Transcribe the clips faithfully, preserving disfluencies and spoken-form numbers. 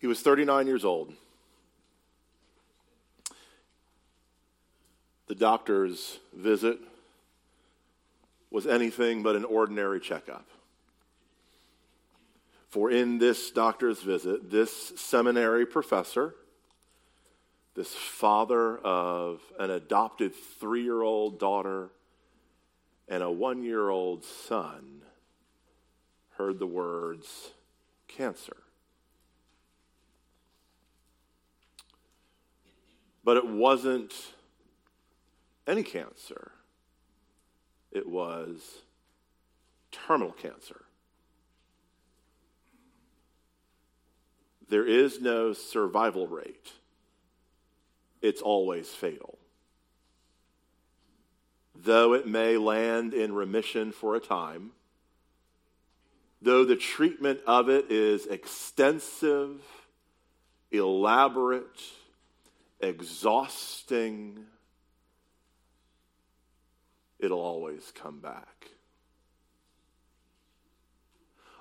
He was thirty-nine years old. The doctor's visit was anything but an ordinary checkup. For in this doctor's visit, this seminary professor, this father of an adopted three-year-old daughter and a one-year-old son, heard the words, cancer. But it wasn't any cancer. It was terminal cancer. There is no survival rate. It's always fatal. Though it may land in remission for a time, though the treatment of it is extensive, elaborate, exhausting, it'll always come back.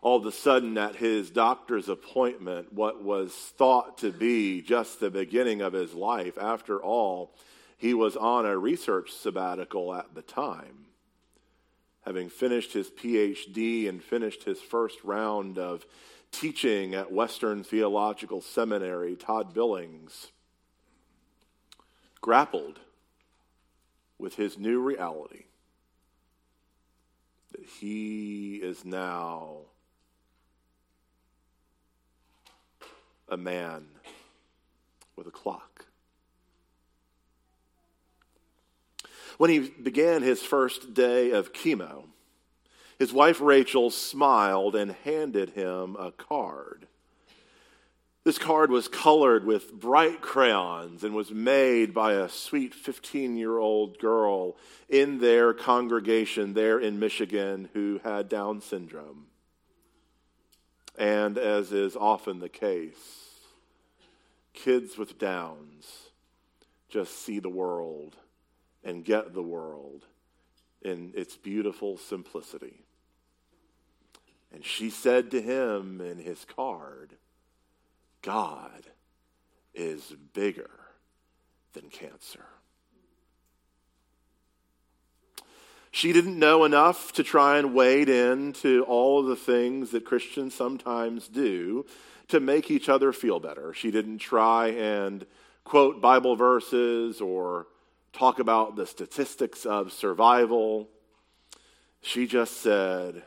All of a sudden, at his doctor's appointment, what was thought to be just the beginning of his life, after all, he was on a research sabbatical at the time, having finished his P H D and finished his first round of teaching at Western Theological Seminary. Todd Billings grappled with his new reality that he is now a man with a clock. When he began his first day of chemo, his wife Rachel smiled and handed him a card. This card was colored with bright crayons and was made by a sweet fifteen-year-old girl in their congregation there in Michigan who had Down syndrome. And as is often the case, kids with Downs just see the world and get the world in its beautiful simplicity. And she said to him in his card, God is bigger than cancer. She didn't know enough to try and wade into all of the things that Christians sometimes do to make each other feel better. She didn't try and quote Bible verses or talk about the statistics of survival. She just said,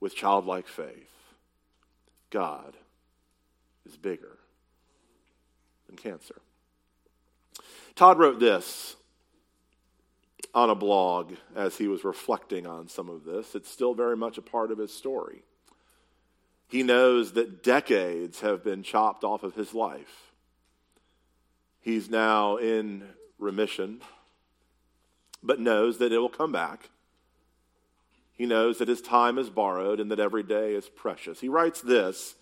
with childlike faith, God is bigger than cancer. Todd wrote this on a blog as he was reflecting on some of this. It's still very much a part of his story. He knows that decades have been chopped off of his life. He's now in remission, but knows that it will come back. He knows that his time is borrowed and that every day is precious. He writes this.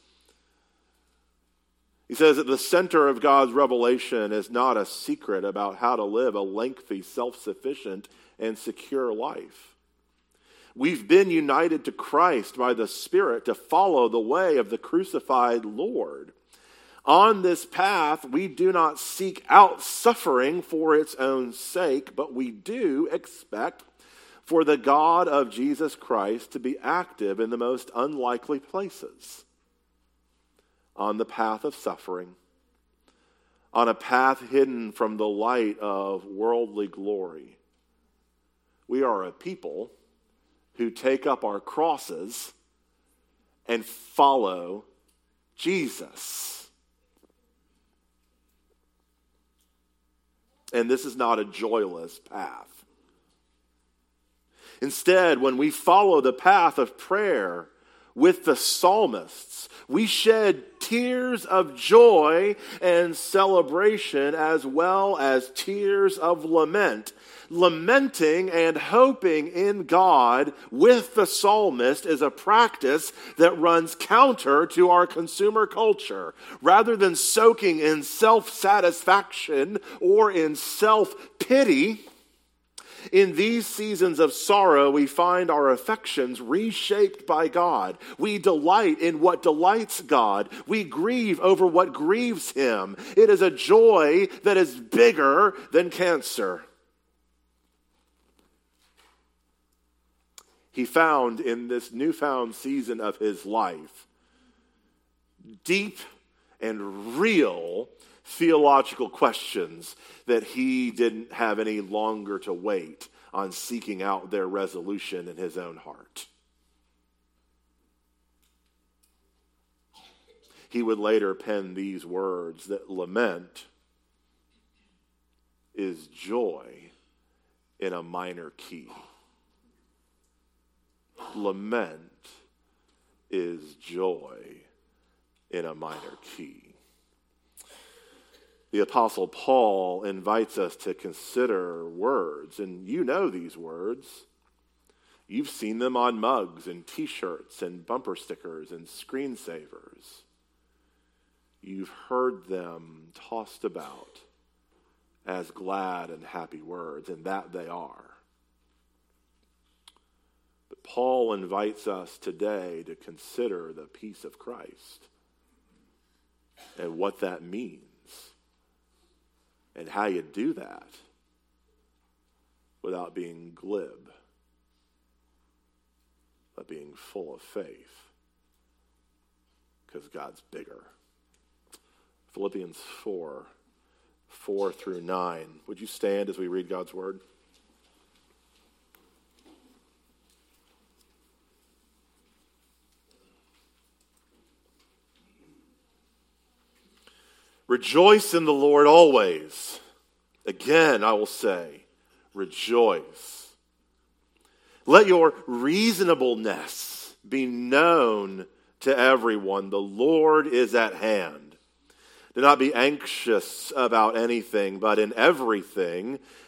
He says that the center of God's revelation is not a secret about how to live a lengthy, self-sufficient, and secure life. We've been united to Christ by the Spirit to follow the way of the crucified Lord. On this path, we do not seek out suffering for its own sake, but we do expect for the God of Jesus Christ to be active in the most unlikely places. On the path of suffering, on a path hidden from the light of worldly glory. We are a people who take up our crosses and follow Jesus. And this is not a joyless path. Instead, when we follow the path of prayer, with the psalmists, we shed tears of joy and celebration as well as tears of lament. Lamenting and hoping in God with the psalmist is a practice that runs counter to our consumer culture. Rather than soaking in self-satisfaction or in self-pity, In these seasons of sorrow, we find our affections reshaped by God. We delight in what delights God. We grieve over what grieves him. It is a joy that is bigger than cancer. He found in this newfound season of his life deep and real theological questions that he didn't have any longer to wait on seeking out their resolution in his own heart. He would later pen these words that lament is joy in a minor key. Lament is joy in a minor key. The Apostle Paul invites us to consider words, and you know these words. You've seen them on mugs and t-shirts and bumper stickers and screensavers. You've heard them tossed about as glad and happy words, and that they are. But Paul invites us today to consider the peace of Christ and what that means. And how you do that without being glib, but being full of faith, because God's bigger. Philippians four, four through nine. Would you stand as we read God's word? Rejoice in the Lord always. Again, I will say, rejoice. Let your reasonableness be known to everyone. The Lord is at hand. Do not be anxious about anything, but in everything,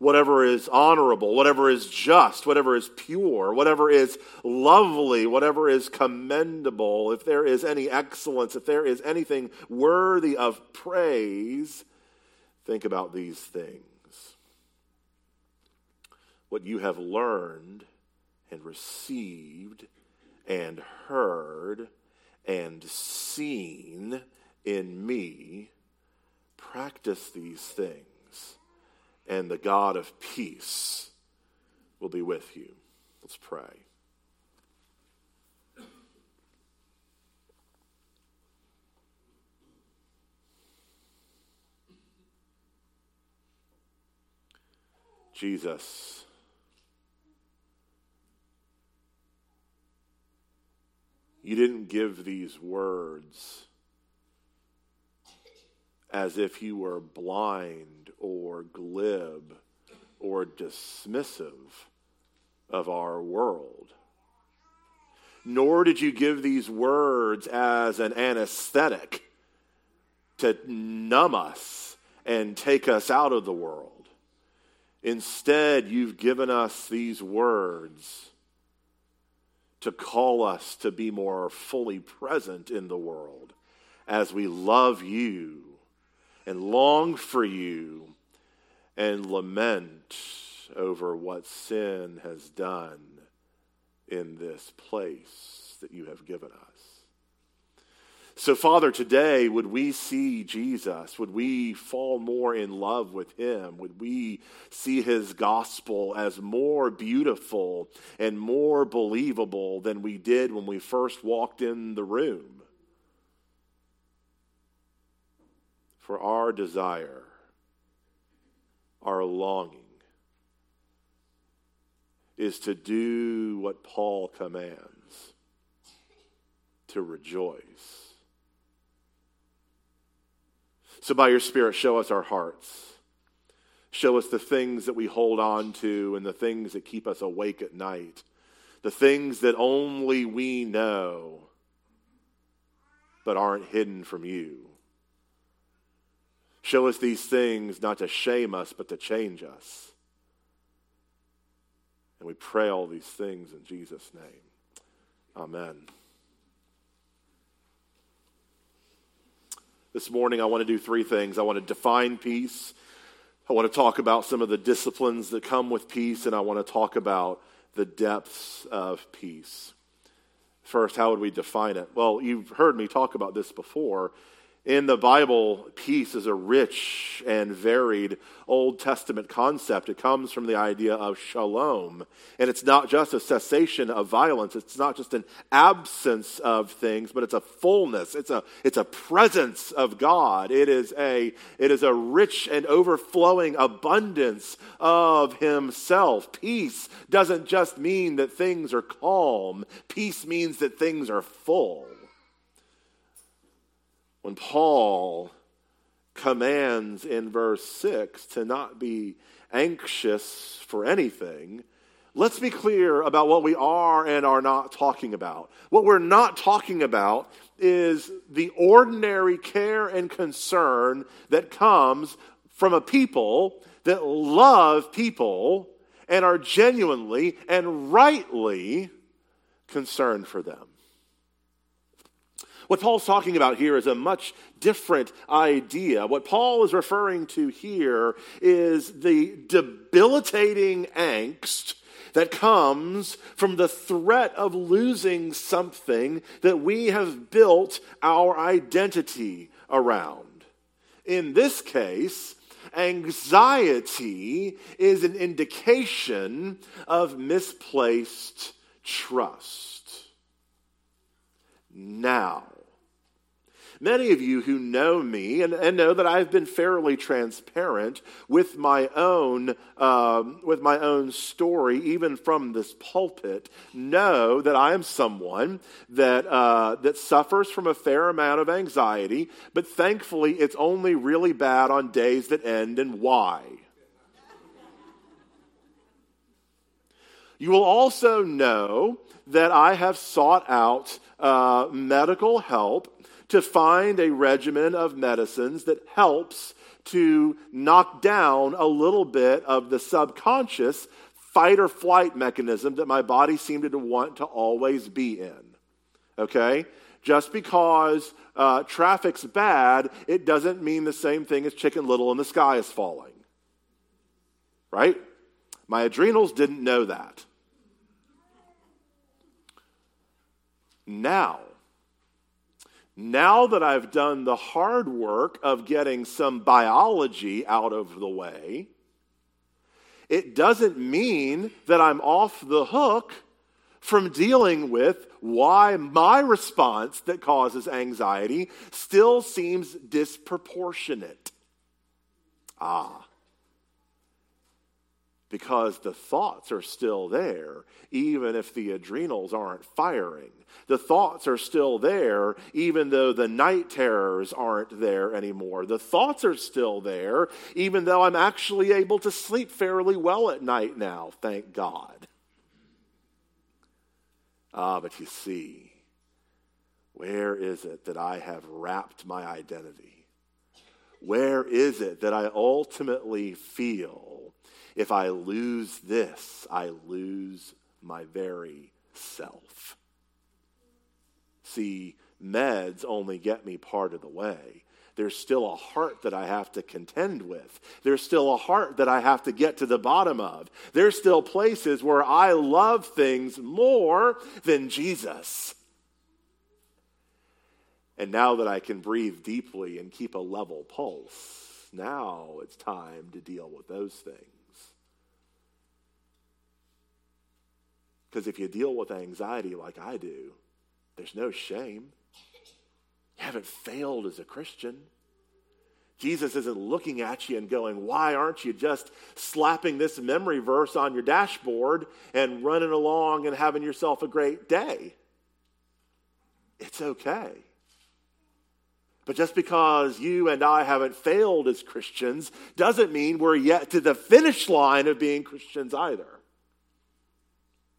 whatever is honorable, whatever is just, whatever is pure, whatever is lovely, whatever is commendable, if there is any excellence, if there is anything worthy of praise, think about these things. What you have learned and received and heard and seen in me, practice these things. And the God of peace will be with you. Let's pray. Jesus, you didn't give these words as if you were blind or glib or dismissive of our world. Nor did you give these words as an anesthetic to numb us and take us out of the world. Instead, you've given us these words to call us to be more fully present in the world as we love you and long for you, and lament over what sin has done in this place that you have given us. So, Father, today, would we see Jesus? Would we fall more in love with him? Would we see his gospel as more beautiful and more believable than we did when we first walked in the room? For our desire, our longing, is to do what Paul commands, to rejoice. So by your Spirit, show us our hearts. Show us the things that we hold on to and the things that keep us awake at night, the things that only we know but aren't hidden from you. Show us these things not to shame us, but to change us. And we pray all these things in Jesus' name. Amen. This morning, I want to do three things. I want to define peace. I want to talk about some of the disciplines that come with peace, and I want to talk about the depths of peace. First, how would we define it? Well, you've heard me talk about this before. In the Bible, peace is a rich and varied Old Testament concept. It comes from the idea of shalom. And it's not just a cessation of violence. It's not just an absence of things, but it's a fullness. It's a, it's a presence of God. It is a, it is a rich and overflowing abundance of himself. Peace doesn't just mean that things are calm. Peace means that things are full. When Paul commands in verse six to not be anxious for anything, let's be clear about what we are and are not talking about. What we're not talking about is the ordinary care and concern that comes from a people that love people and are genuinely and rightly concerned for them. What Paul's talking about here is a much different idea. What Paul is referring to here is the debilitating angst that comes from the threat of losing something that we have built our identity around. In this case, anxiety is an indication of misplaced trust. Now, many of you who know me and, and know that I've been fairly transparent with my own um, with my own story, even from this pulpit, know that I am someone that uh, that suffers from a fair amount of anxiety, but thankfully it's only really bad on days that end in Y. You will also know that I have sought out uh, medical help to find a regimen of medicines that helps to knock down a little bit of the subconscious fight or flight mechanism that my body seemed to want to always be in, okay? Just because uh, traffic's bad, it doesn't mean the same thing as Chicken Little and the sky is falling, right? My adrenals didn't know that. Now, now that I've done the hard work of getting some biology out of the way, it doesn't mean that I'm off the hook from dealing with why my response that causes anxiety still seems disproportionate. Ah. Because the thoughts are still there, even if the adrenals aren't firing. The thoughts are still there, even though the night terrors aren't there anymore. The thoughts are still there, even though I'm actually able to sleep fairly well at night now, thank God. Ah, but you see, where is it that I have wrapped my identity? Where is it that I ultimately feel, if I lose this, I lose my very self? See, meds only get me part of the way. There's still a heart that I have to contend with. There's still a heart that I have to get to the bottom of. There's still places where I love things more than Jesus. And now that I can breathe deeply and keep a level pulse, now it's time to deal with those things. Because if you deal with anxiety like I do, there's no shame. You haven't failed as a Christian. Jesus isn't looking at you and going, why aren't you just slapping this memory verse on your dashboard and running along and having yourself a great day? It's okay. But just because you and I haven't failed as Christians doesn't mean we're yet to the finish line of being Christians either.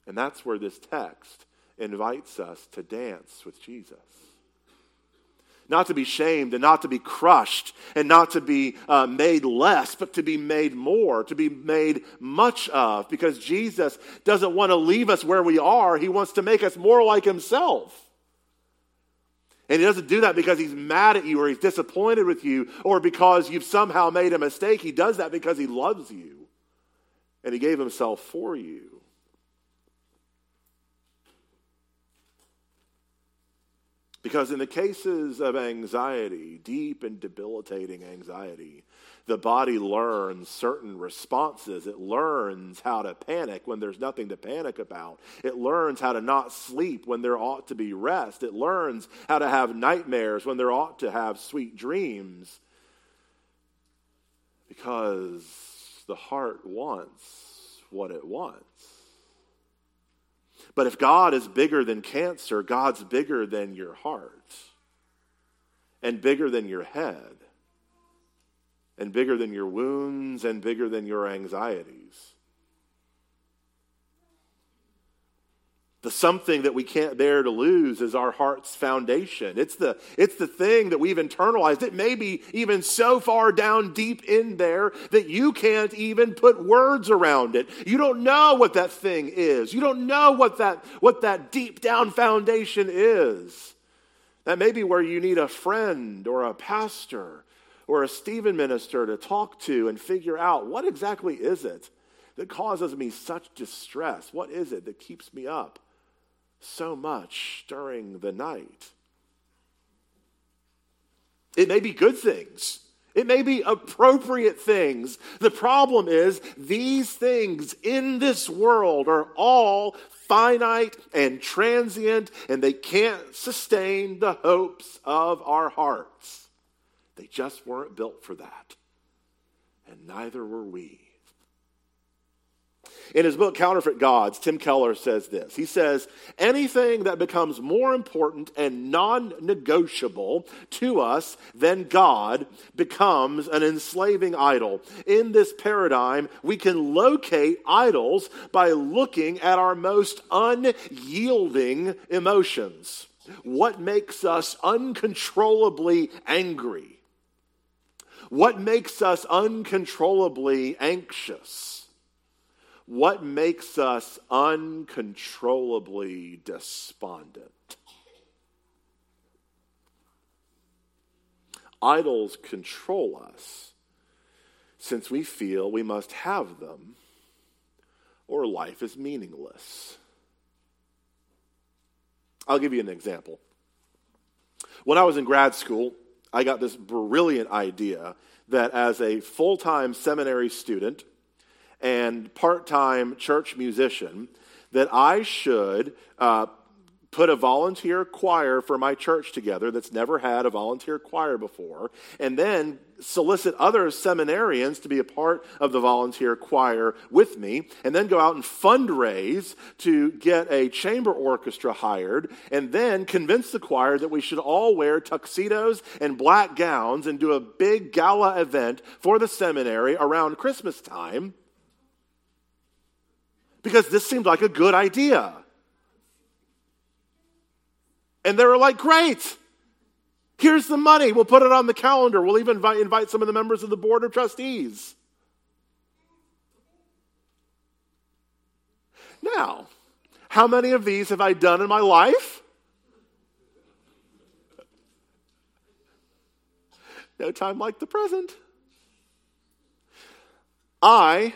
And that's where this text invites us to dance with Jesus. not to be shamed and not to be crushed and not to be uh, made less, but to be made more, to be made much of, because Jesus doesn't want to leave us where we are. He wants to make us more like himself. And he doesn't do that because he's mad at you or he's disappointed with you or because you've somehow made a mistake. He does that because he loves you and he gave himself for you. Because in the cases of anxiety, deep and debilitating anxiety, the body learns certain responses. It learns how to panic when there's nothing to panic about. It learns how to not sleep when there ought to be rest. It learns how to have nightmares when there ought to have sweet dreams. Because the heart wants what it wants. But if God is bigger than cancer, God's bigger than your heart and bigger than your head and bigger than your wounds and bigger than your anxieties. The something that we can't bear to lose is our heart's foundation. It's the, it's the thing that we've internalized. It may be even so far down deep in there that you can't even put words around it. You don't know what that thing is. You don't know what that, what that deep down foundation is. That may be where you need a friend or a pastor or a Stephen minister to talk to and figure out, what exactly is it that causes me such distress? What is it that keeps me up so much during the night? It may be good things. It may be appropriate things. The problem is these things in this world are all finite and transient, and they can't sustain the hopes of our hearts. They just weren't built for that, and neither were we. In his book, Counterfeit Gods, Tim Keller says this. He says, anything that becomes more important and non-negotiable to us than God becomes an enslaving idol. In this paradigm, we can locate idols by looking at our most unyielding emotions. What makes us uncontrollably angry? What makes us uncontrollably anxious? What makes us uncontrollably despondent? Idols control us since we feel we must have them or life is meaningless. I'll give you an example. When I was in grad school, I got this brilliant idea that as a full-time seminary student and part-time church musician, that I should uh, put a volunteer choir for my church together that's never had a volunteer choir before, and then solicit other seminarians to be a part of the volunteer choir with me, and then go out and fundraise to get a chamber orchestra hired, and then convince the choir that we should all wear tuxedos and black gowns and do a big gala event for the seminary around Christmas time, because this seemed like a good idea. And they were like, great, here's the money. We'll put it on the calendar. We'll even invite, invite some of the members of the board of trustees. Now, how many of these have I done in my life? No time like the present. I...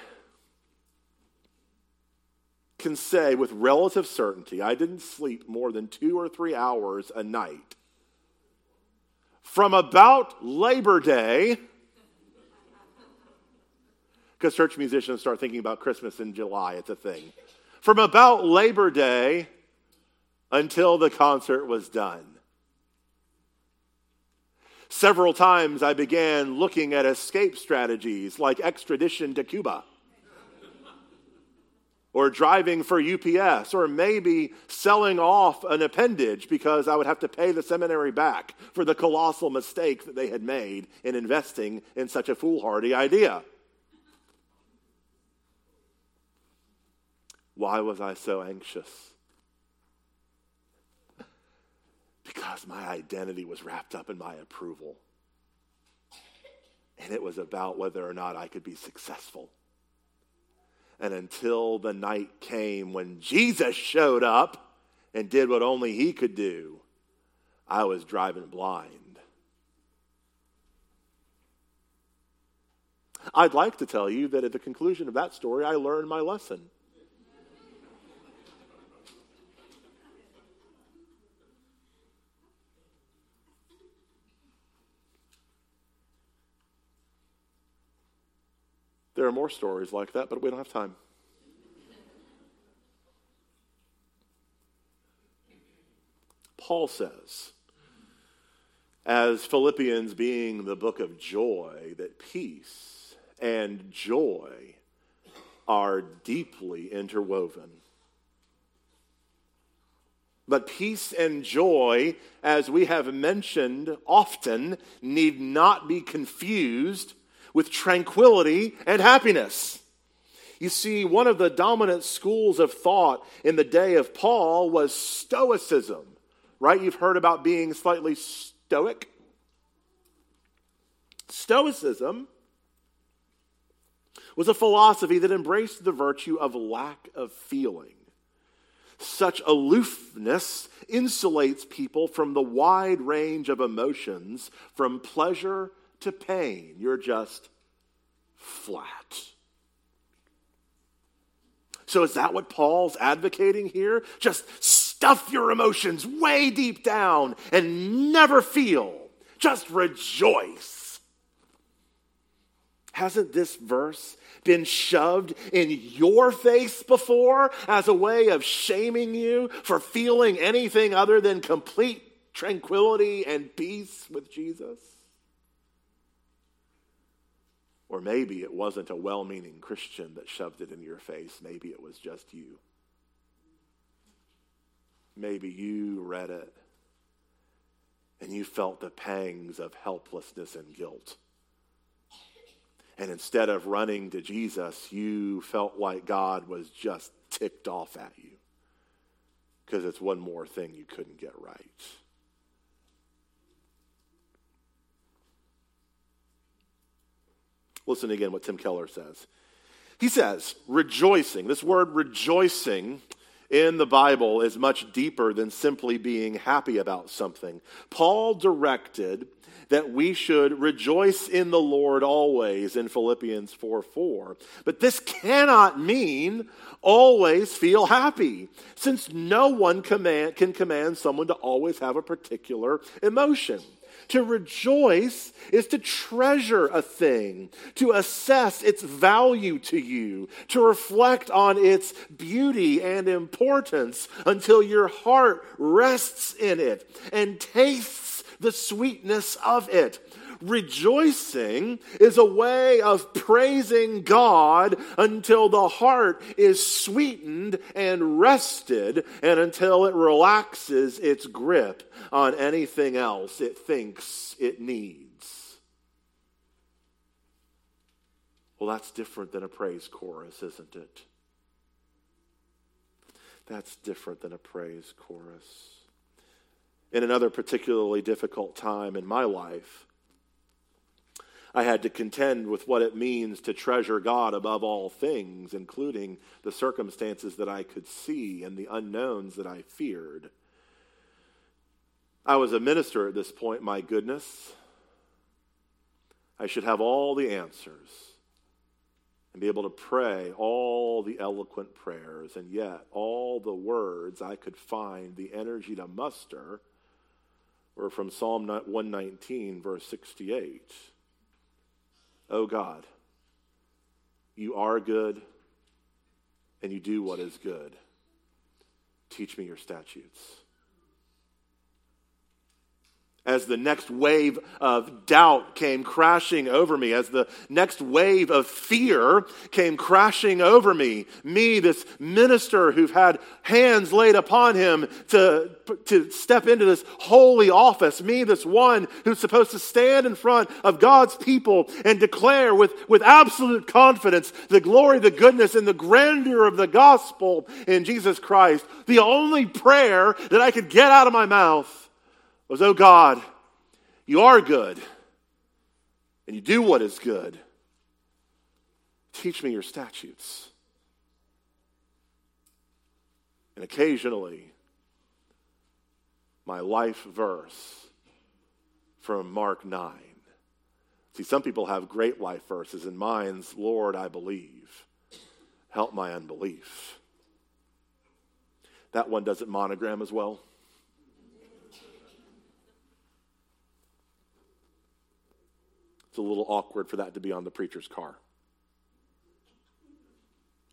can say with relative certainty, I didn't sleep more than two or three hours a night from about Labor Day, because church musicians start thinking about Christmas in July, it's a thing, from about Labor Day until the concert was done. Several times I began looking at escape strategies like extradition to Cuba, or driving for U P S, or maybe selling off an appendage because I would have to pay the seminary back for the colossal mistake that they had made in investing in such a foolhardy idea. Why was I so anxious? because my identity was wrapped up in my approval. And it was about whether or not I could be successful. And until the night came when Jesus showed up and did what only he could do, I was driving blind. I'd like to tell you that at the conclusion of that story, I learned my lesson. There are more stories like that, but we don't have time. Paul says, as Philippians being the book of joy, that peace and joy are deeply interwoven. But peace and joy, as we have mentioned often, need not be confused with tranquility and happiness. You see, one of the dominant schools of thought in the day of Paul was Stoicism, right? You've heard about being slightly stoic. Stoicism was a philosophy that embraced the virtue of lack of feeling. Such aloofness insulates people from the wide range of emotions, from pleasure to pain. You're just flat. So is that what Paul's advocating here? Just stuff your emotions way deep down and never feel. Just rejoice. Hasn't this verse been shoved in your face before as a way of shaming you for feeling anything other than complete tranquility and peace with Jesus? Or maybe it wasn't a well-meaning Christian that shoved it in your face. Maybe it was just you. Maybe you read it and you felt the pangs of helplessness and guilt. And instead of running to Jesus, you felt like God was just ticked off at you because it's one more thing you couldn't get right. Listen again what Tim Keller says. He says, rejoicing, this word rejoicing in the Bible is much deeper than simply being happy about something. Paul directed that we should rejoice in the Lord always in Philippians four four. But this cannot mean always feel happy, since no one command, can command someone to always have a particular emotion. To rejoice is to treasure a thing, to assess its value to you, to reflect on its beauty and importance until your heart rests in it and tastes the sweetness of it. Rejoicing is a way of praising God until the heart is sweetened and rested and until it relaxes its grip on anything else it thinks it needs. Well, that's different than a praise chorus, isn't it? That's different than a praise chorus. In another particularly difficult time in my life, I had to contend with what it means to treasure God above all things, including the circumstances that I could see and the unknowns that I feared. I was a minister at this point, my goodness. I should have all the answers and be able to pray all the eloquent prayers, and yet all the words I could find the energy to muster were from Psalm one nineteen, verse sixty-eight. Oh God, you are good and you do what is good. Teach me your statutes. As the next wave of doubt came crashing over me, as the next wave of fear came crashing over me, me, this minister who've had hands laid upon him to, to step into this holy office, me, this one who's supposed to stand in front of God's people and declare with, with absolute confidence the glory, the goodness, and the grandeur of the gospel in Jesus Christ. The only prayer that I could get out of my mouth was, oh God, you are good, and you do what is good. Teach me your statutes. And occasionally, my life verse from Mark nine. See, some people have great life verses, and mine's, Lord, I believe. Help my unbelief. That one doesn't monogram as well. It's a little awkward for that to be on the preacher's car.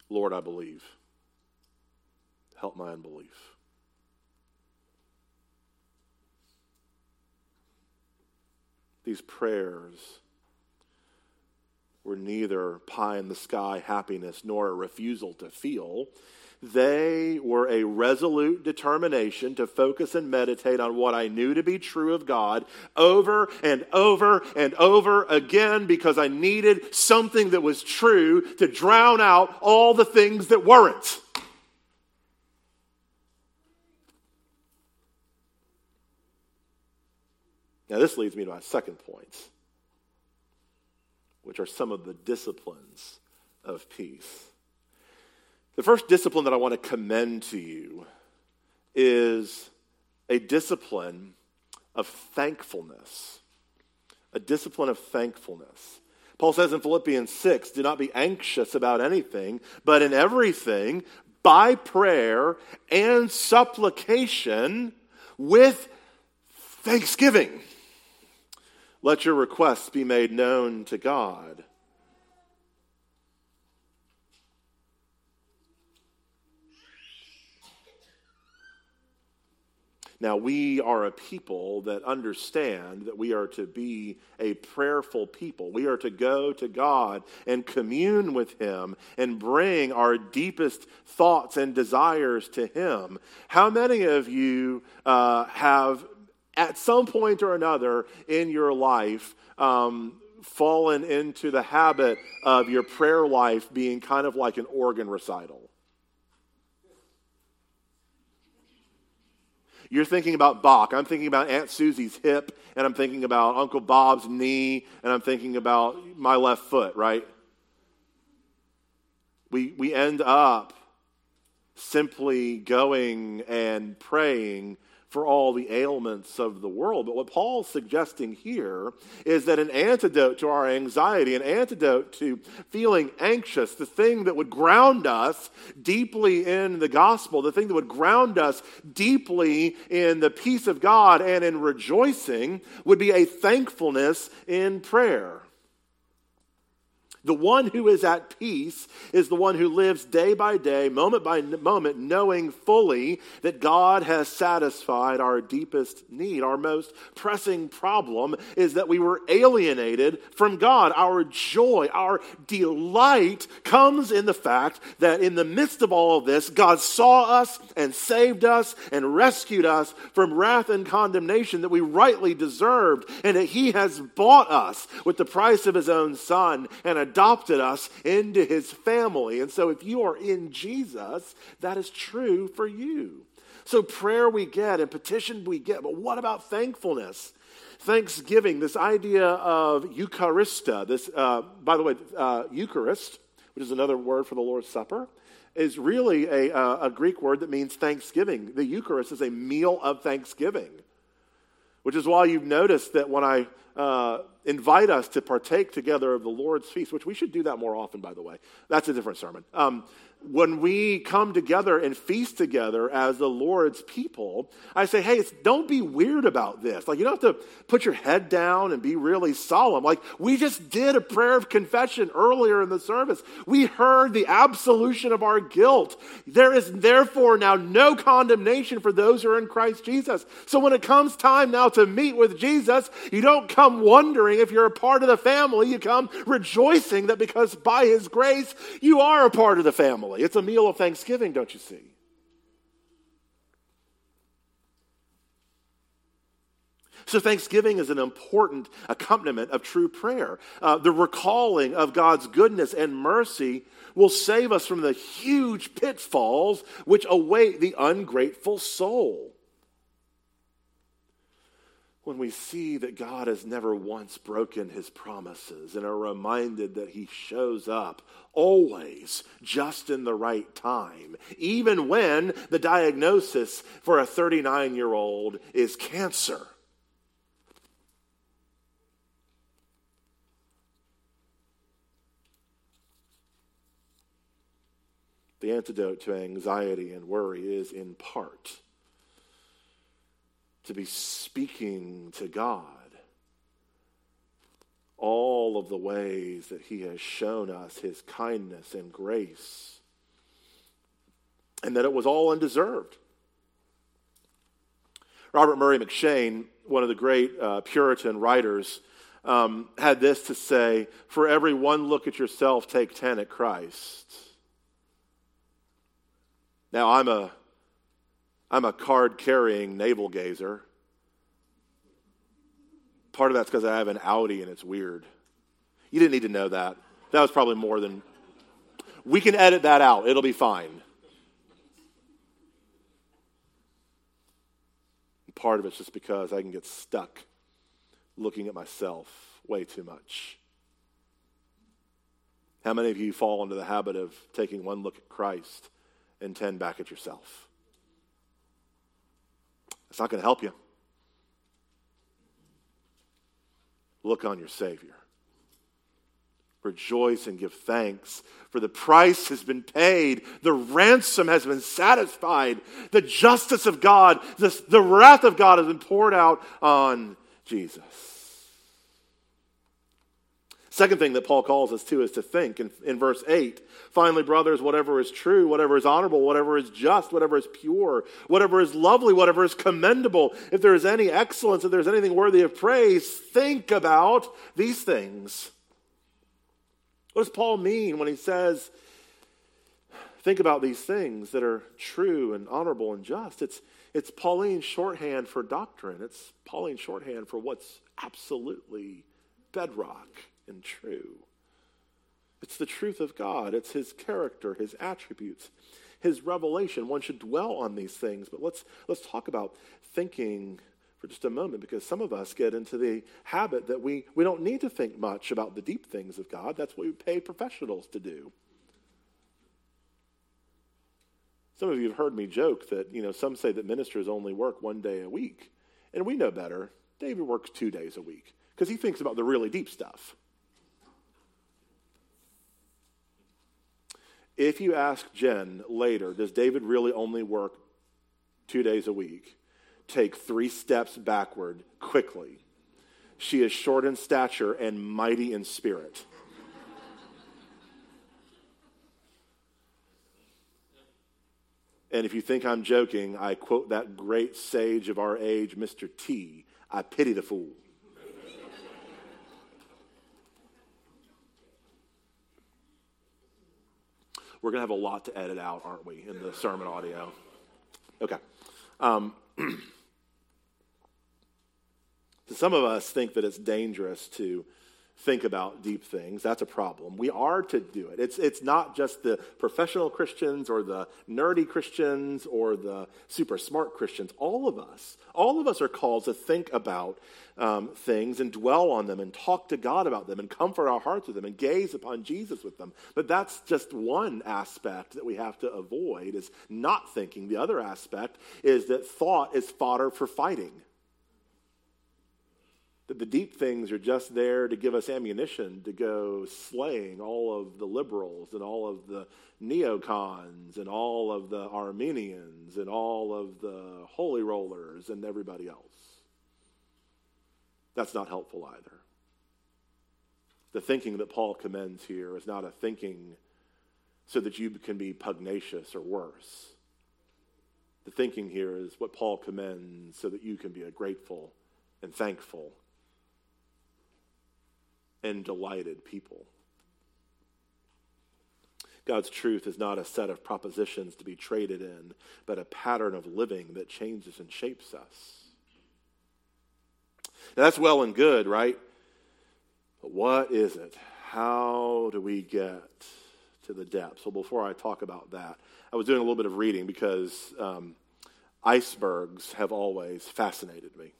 Lord, I believe. Help my unbelief. These prayers were neither pie-in-the-sky happiness nor a refusal to feel. They were a resolute determination to focus and meditate on what I knew to be true of God over and over and over again, because I needed something that was true to drown out all the things that weren't. Now, this leads me to my second point, which are some of the disciplines of peace. The first discipline that I want to commend to you is a discipline of thankfulness. A discipline of thankfulness. Paul says in Philippians six, do not be anxious about anything, but in everything, by prayer and supplication, with thanksgiving, let your requests be made known to God. Now, we are a people that understand that we are to be a prayerful people. We are to go to God and commune with Him and bring our deepest thoughts and desires to Him. How many of you uh, have, at some point or another in your life, um, fallen into the habit of your prayer life being kind of like an organ recital? You're thinking about Bach. I'm thinking about Aunt Susie's hip, and I'm thinking about Uncle Bob's knee, and I'm thinking about my left foot, right? We we end up simply going and praying for all the ailments of the world. But what Paul's suggesting here is that an antidote to our anxiety, an antidote to feeling anxious, the thing that would ground us deeply in the gospel, the thing that would ground us deeply in the peace of God and in rejoicing, would be a thankfulness in prayer. The one who is at peace is the one who lives day by day, moment by moment, knowing fully that God has satisfied our deepest need. Our most pressing problem is that we were alienated from God. Our joy, our delight comes in the fact that in the midst of all of this, God saw us and saved us and rescued us from wrath and condemnation that we rightly deserved, and that He has bought us with the price of His own Son and a adopted us into His family. And so if you are in Jesus, that is true for you. So prayer we get and petition we get, but what about thankfulness? Thanksgiving, this idea of Eucharista, this, uh, by the way, uh, Eucharist, which is another word for the Lord's Supper, is really a, uh, a Greek word that means thanksgiving. The Eucharist is a meal of thanksgiving, which is why you've noticed that when I Uh, invite us to partake together of the Lord's feast, which we should do that more often, by the way. That's a different sermon. Um, when we come together and feast together as the Lord's people, I say, hey, it's, don't be weird about this. Like, you don't have to put your head down and be really solemn. Like, we just did a prayer of confession earlier in the service. We heard the absolution of our guilt. There is therefore now no condemnation for those who are in Christ Jesus. So when it comes time now to meet with Jesus, you don't come wondering if you're a part of the family. You come rejoicing that because by His grace you are a part of the family. It's a meal of thanksgiving, don't you see? So thanksgiving is an important accompaniment of true prayer. Uh, the recalling of God's goodness and mercy will save us from the huge pitfalls which await the ungrateful soul. when we see that God has never once broken his promises and are reminded that he shows up always just in the right time, even when the diagnosis for a thirty-nine-year-old is cancer. The antidote to anxiety and worry is, in part, to be speaking to God all of the ways that he has shown us his kindness and grace, and that it was all undeserved. Robert Murray McShane, one of the great uh, Puritan writers, um, had this to say: for every one look at yourself, take ten at Christ. Now, I'm a I'm a card-carrying navel gazer. Part of that's because I have an Audi and it's weird. You didn't need to know that. That was probably more than... We can edit that out. It'll be fine. Part of it's just because I can get stuck looking at myself way too much. How many of you fall into the habit of taking one look at Christ and ten back at yourself? It's not going to help you. Look on your Savior. Rejoice and give thanks, for the price has been paid. The ransom has been satisfied. The justice of God, the, the wrath of God has been poured out on Jesus. Second thing that Paul calls us to is to think. In, in verse eight, finally, brothers, whatever is true, whatever is honorable, whatever is just, whatever is pure, whatever is lovely, whatever is commendable, if there is any excellence, if there is anything worthy of praise, think about these things. What does Paul mean when he says, think about these things that are true and honorable and just? It's, it's Pauline shorthand for doctrine. It's Pauline shorthand for what's absolutely bedrock and true. It's the truth of God. It's his character, his attributes, his revelation. One should dwell on these things, but let's let's talk about thinking for just a moment, because some of us get into the habit that we, we don't need to think much about the deep things of God. That's what we pay professionals to do. Some of you have heard me joke that, you know, some say that ministers only work one day a week, and we know better. David works two days a week because he thinks about the really deep stuff. If you ask Jen later, does David really only work two days a week? Take three steps backward quickly. She is short in stature and mighty in spirit. And if you think I'm joking, I quote that great sage of our age, Mister T, I pity the fool. We're going to have a lot to edit out, aren't we, in the sermon audio? Okay. Um, some of us think that it's dangerous to think about deep things. That's a problem. We are to do it. It's, it's not just the professional Christians or the nerdy Christians or the super smart Christians. All of us, all of us are called to think about um, things and dwell on them and talk to God about them and comfort our hearts with them and gaze upon Jesus with them. But that's just one aspect that we have to avoid, is not thinking. The other aspect is that thought is fodder for fighting. That the deep things are just there to give us ammunition to go slaying all of the liberals and all of the neocons and all of the Armenians and all of the holy rollers and everybody else. That's not helpful either. The thinking that Paul commends here is not a thinking so that you can be pugnacious or worse. The thinking here is what Paul commends so that you can be a grateful and thankful and delighted people. God's truth is not a set of propositions to be traded in, but a pattern of living that changes and shapes us. Now, that's well and good, right? But what is it? How do we get to the depths? Well, before I talk about that, I was doing a little bit of reading because um, icebergs have always fascinated me.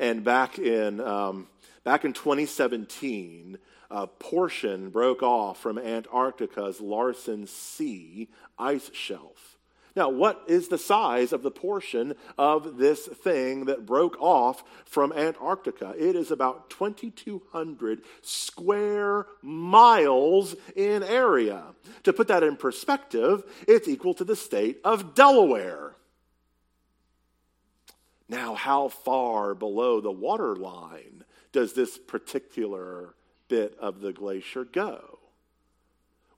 And back in um, back in twenty seventeen, a portion broke off from Antarctica's Larsen Sea ice shelf. Now, what is the size of the portion of this thing that broke off from Antarctica? It is about twenty-two hundred square miles in area. To put that in perspective, it's equal to the state of Delaware. Now, how far below the water line does this particular bit of the glacier go?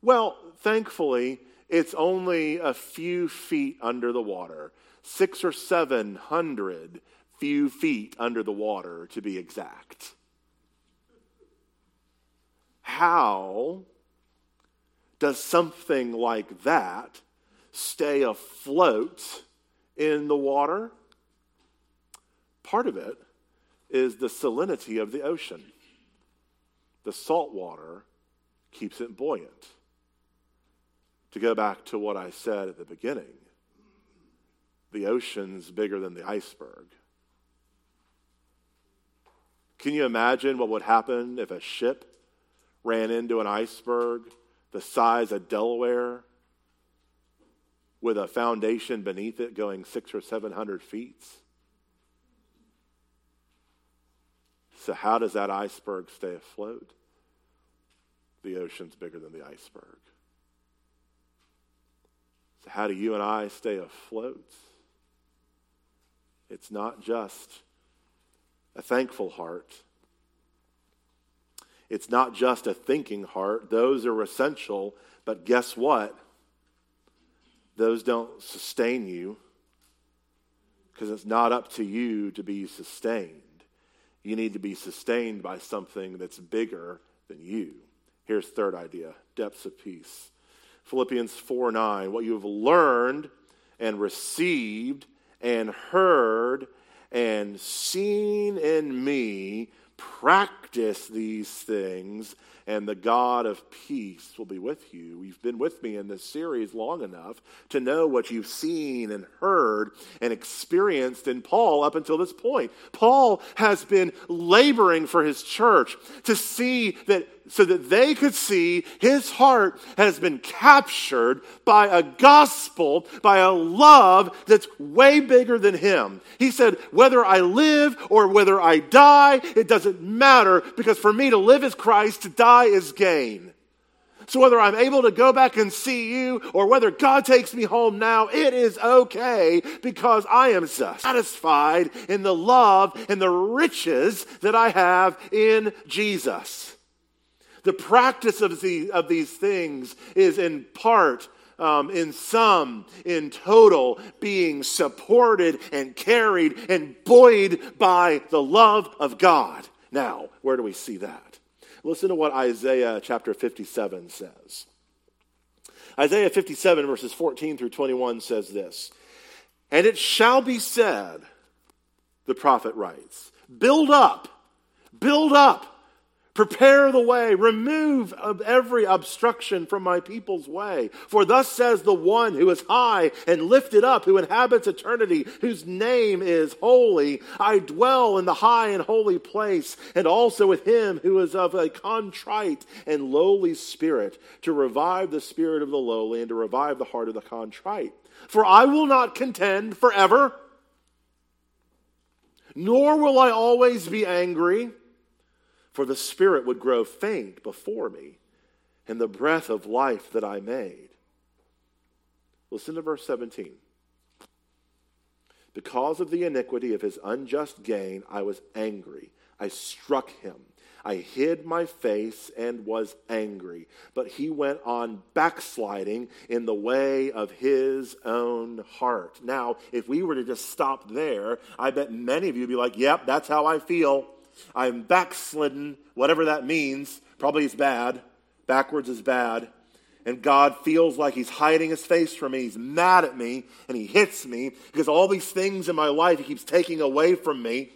Well, thankfully, it's only a few feet under the water, six or seven hundred few feet under the water to be exact. How does something like that stay afloat in the water? Part of it is the salinity of the ocean. The salt water keeps it buoyant. To go back to what I said at the beginning, the ocean's bigger than the iceberg. Can you imagine what would happen if a ship ran into an iceberg the size of Delaware with a foundation beneath it going six or seven hundred feet? So how does that iceberg stay afloat? The ocean's bigger than the iceberg. So how do you and I stay afloat? It's not just a thankful heart. It's not just a thinking heart. Those are essential, but guess what? Those don't sustain you, because it's not up to you to be sustained. You need to be sustained by something that's bigger than you. Here's the third idea, depths of peace. Philippians four nine, what you have learned and received and heard and seen in me, practice these things, and the God of peace will be with you. You've been with me in this series long enough to know what you've seen and heard and experienced in Paul up until this point. Paul has been laboring for his church to see that, so that they could see his heart has been captured by a gospel, by a love that's way bigger than him. He said, whether I live or whether I die, it doesn't matter, because for me to live is Christ, to die is gain. So whether I'm able to go back and see you or whether God takes me home now, it is okay, because I am satisfied in the love and the riches that I have in Jesus. The practice of, the, of these things is in part, um, in some, in total, being supported and carried and buoyed by the love of God. Now, where do we see that? Listen to what Isaiah chapter fifty-seven says. Isaiah fifty-seven verses fourteen through twenty-one says this, and it shall be said, the prophet writes, build up, build up, prepare the way, remove of every obstruction from my people's way. For thus says the one who is high and lifted up, who inhabits eternity, whose name is holy. I dwell in the high and holy place, and also with him who is of a contrite and lowly spirit, to revive the spirit of the lowly and to revive the heart of the contrite. For I will not contend forever, nor will I always be angry. For the spirit would grow faint before me, and the breath of life that I made. Listen to verse seventeen. Because of the iniquity of his unjust gain, I was angry. I struck him. I hid my face and was angry. But he went on backsliding in the way of his own heart. Now, if we were to just stop there, I bet many of you would be like, yep, that's how I feel. I'm backslidden, whatever that means. Probably is bad. Backwards is bad. And God feels like he's hiding his face from me. He's mad at me, and he hits me because all these things in my life he keeps taking away from me.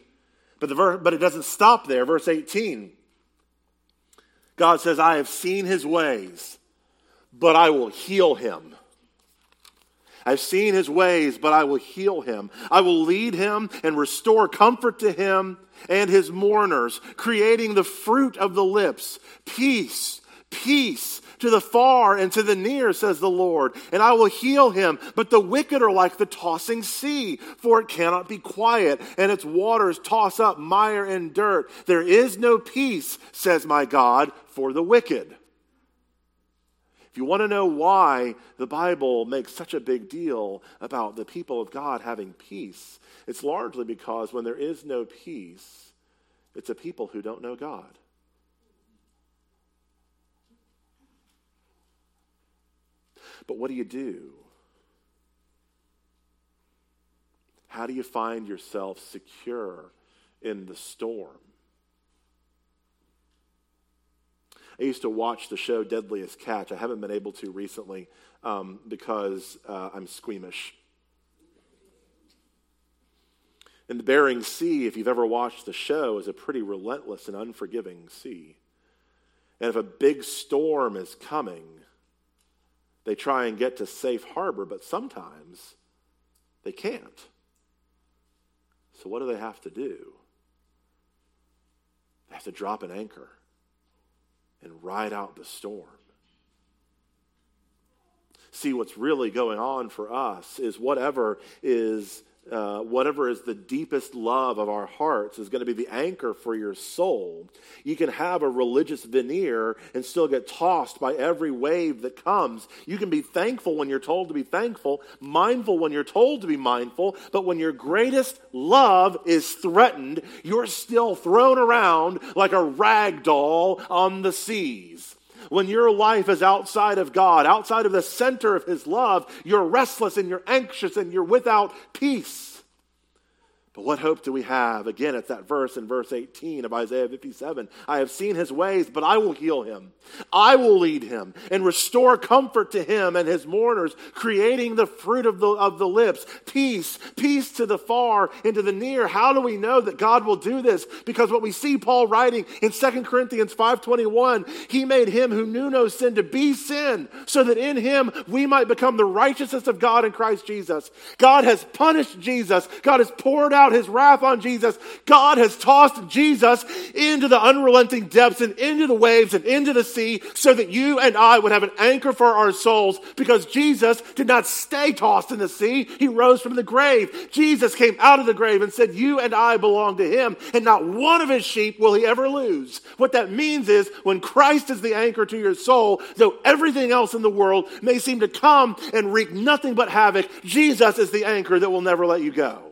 But the ver- but it doesn't stop there. Verse eighteen. God says, I have seen his ways, but I will heal him. I've seen his ways, but I will heal him. I will lead him and restore comfort to him and his mourners, creating the fruit of the lips. Peace, peace to the far and to the near, says the Lord, and I will heal him. But the wicked are like the tossing sea, for it cannot be quiet, and its waters toss up mire and dirt. There is no peace, says my God, for the wicked. If you want to know why the Bible makes such a big deal about the people of God having peace, it's largely because when there is no peace, it's a people who don't know God. But what do you do? How do you find yourself secure in the storm? I used to watch the show Deadliest Catch. I haven't been able to recently um, because uh, I'm squeamish. And the Bering Sea, if you've ever watched the show, is a pretty relentless and unforgiving sea. And if a big storm is coming, they try and get to safe harbor, but sometimes they can't. So what do they have to do? They have to drop an anchor and ride out the storm. See, what's really going on for us is whatever is uh, whatever is the deepest love of our hearts is going to be the anchor for your soul. You can have a religious veneer and still get tossed by every wave that comes. You can be thankful when you're told to be thankful, mindful when you're told to be mindful, but when your greatest love is threatened, you're still thrown around like a rag doll on the seas. When your life is outside of God, outside of the center of his love, you're restless and you're anxious and you're without peace. But what hope do we have? Again, it's that verse in verse eighteen of Isaiah fifty-seven. I have seen his ways, but I will heal him. I will lead him and restore comfort to him and his mourners, creating the fruit of the, of the lips. Peace, peace to the far and to the near. How do we know that God will do this? Because what we see Paul writing in Second Corinthians five twenty-one, he made him who knew no sin to be sin, so that in him we might become the righteousness of God in Christ Jesus. God has punished Jesus. God has poured out his wrath on Jesus. God has tossed Jesus into the unrelenting depths and into the waves and into the sea so that you and I would have an anchor for our souls, because Jesus did not stay tossed in the sea. He rose from the grave. Jesus came out of the grave and said, you and I belong to him, and not one of his sheep will he ever lose. What that means is when Christ is the anchor to your soul, though everything else in the world may seem to come and wreak nothing but havoc, Jesus is the anchor that will never let you go.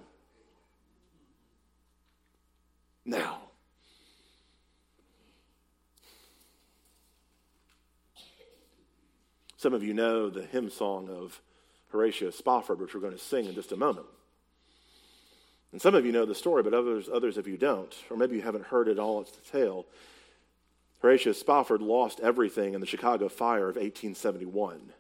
Now, some of you know the hymn song of Horatio Spafford, which we're going to sing in just a moment. And some of you know the story, but others, others of you don't, or maybe you haven't heard it all its detail. Horatio Spafford lost everything in the Chicago fire of eighteen seventy-one.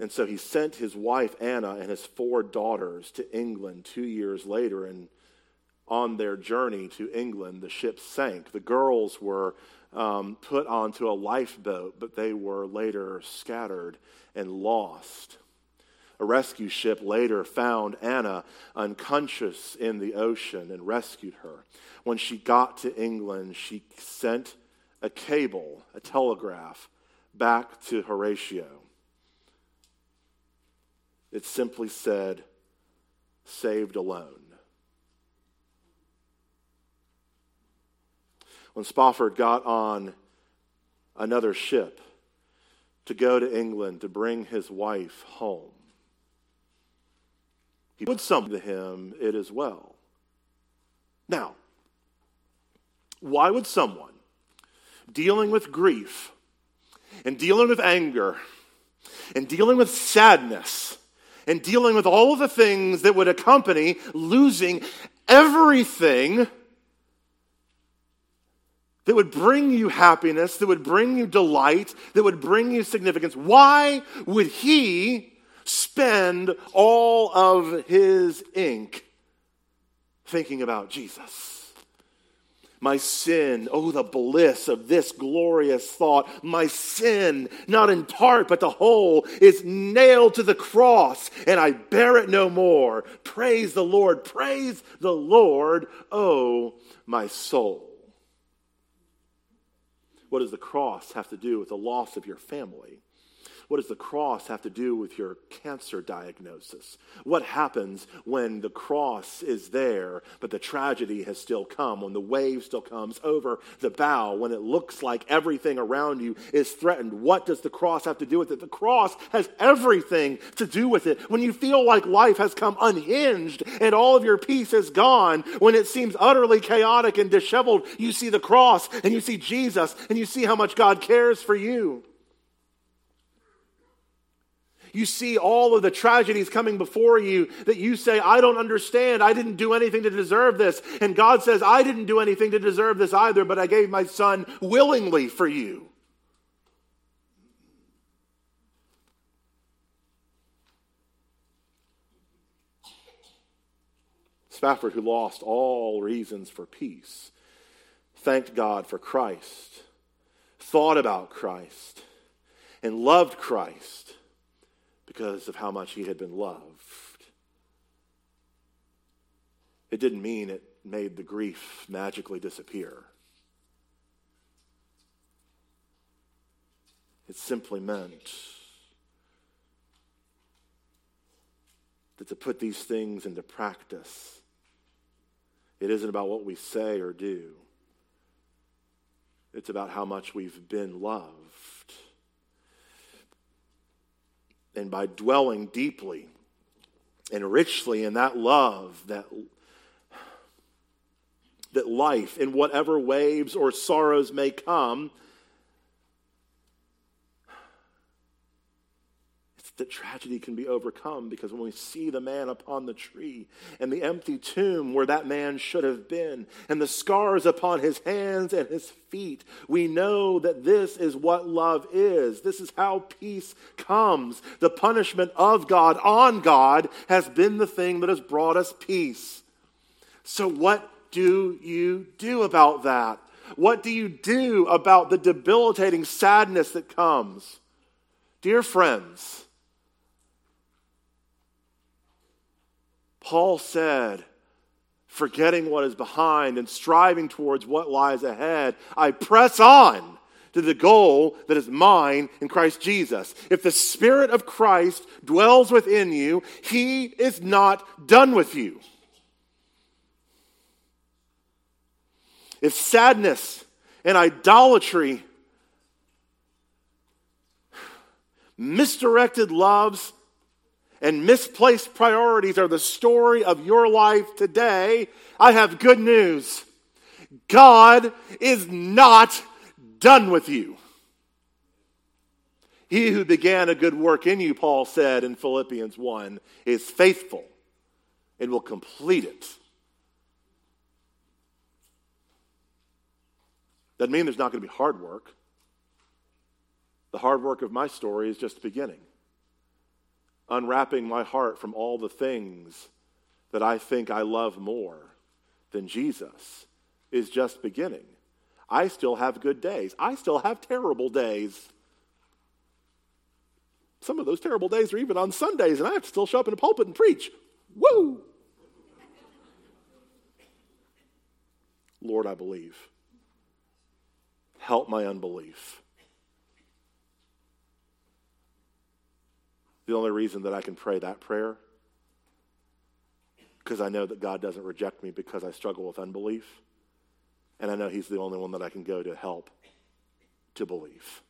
And so he sent his wife, Anna, and his four daughters to England two years later, and on their journey to England, the ship sank. The girls were um, put onto a lifeboat, but they were later scattered and lost. A rescue ship later found Anna unconscious in the ocean and rescued her. When she got to England, she sent a cable, a telegraph, back to Horatio. It simply said, "Saved alone." When Spafford got on another ship to go to England to bring his wife home, he put something to him, it is well. Now, why would someone dealing with grief and dealing with anger and dealing with sadness and dealing with all of the things that would accompany losing everything that would bring you happiness, that would bring you delight, that would bring you significance, why would he spend all of his ink thinking about Jesus? My sin, oh, the bliss of this glorious thought. My sin, not in part, but the whole, is nailed to the cross, and I bear it no more. Praise the Lord, praise the Lord, oh, my soul. What does the cross have to do with the loss of your family? What does the cross have to do with your cancer diagnosis? What happens when the cross is there, but the tragedy has still come, when the wave still comes over the bow, when it looks like everything around you is threatened? What does the cross have to do with it? The cross has everything to do with it. When you feel like life has come unhinged and all of your peace is gone, when it seems utterly chaotic and disheveled, you see the cross and you see Jesus and you see how much God cares for you. You see all of the tragedies coming before you that you say, I don't understand. I didn't do anything to deserve this. And God says, I didn't do anything to deserve this either, but I gave my son willingly for you. Spafford, who lost all reasons for peace, thanked God for Christ, thought about Christ, and loved Christ, because of how much he had been loved. It didn't mean it made the grief magically disappear. It simply meant that to put these things into practice, it isn't about what we say or do. It's about how much we've been loved. And by dwelling deeply and richly in that love, that, that life, in whatever waves or sorrows may come, it's that tragedy can be overcome, because when we see the man upon the tree and the empty tomb where that man should have been and the scars upon his hands and his feet, we know that this is what love is. This is how peace comes. The punishment of God on God has been the thing that has brought us peace. So what do you do about that? What do you do about the debilitating sadness that comes? Dear friends, Paul said, forgetting what is behind and striving towards what lies ahead, I press on to the goal that is mine in Christ Jesus. If the Spirit of Christ dwells within you, he is not done with you. If sadness and idolatry, misdirected loves, and misplaced priorities are the story of your life today, I have good news. God is not done with you. He who began a good work in you, Paul said in Philippians one, is faithful and will complete it. Doesn't mean there's not going to be hard work. The hard work of my story is just the beginning. Unwrapping my heart from all the things that I think I love more than Jesus is just beginning. I still have good days. I still have terrible days. Some of those terrible days are even on Sundays, and I have to still show up in a pulpit and preach. Woo! Lord, I believe. Help my unbelief. The only reason that I can pray that prayer, because I know that God doesn't reject me because I struggle with unbelief, and I know he's the only one that I can go to help to believe.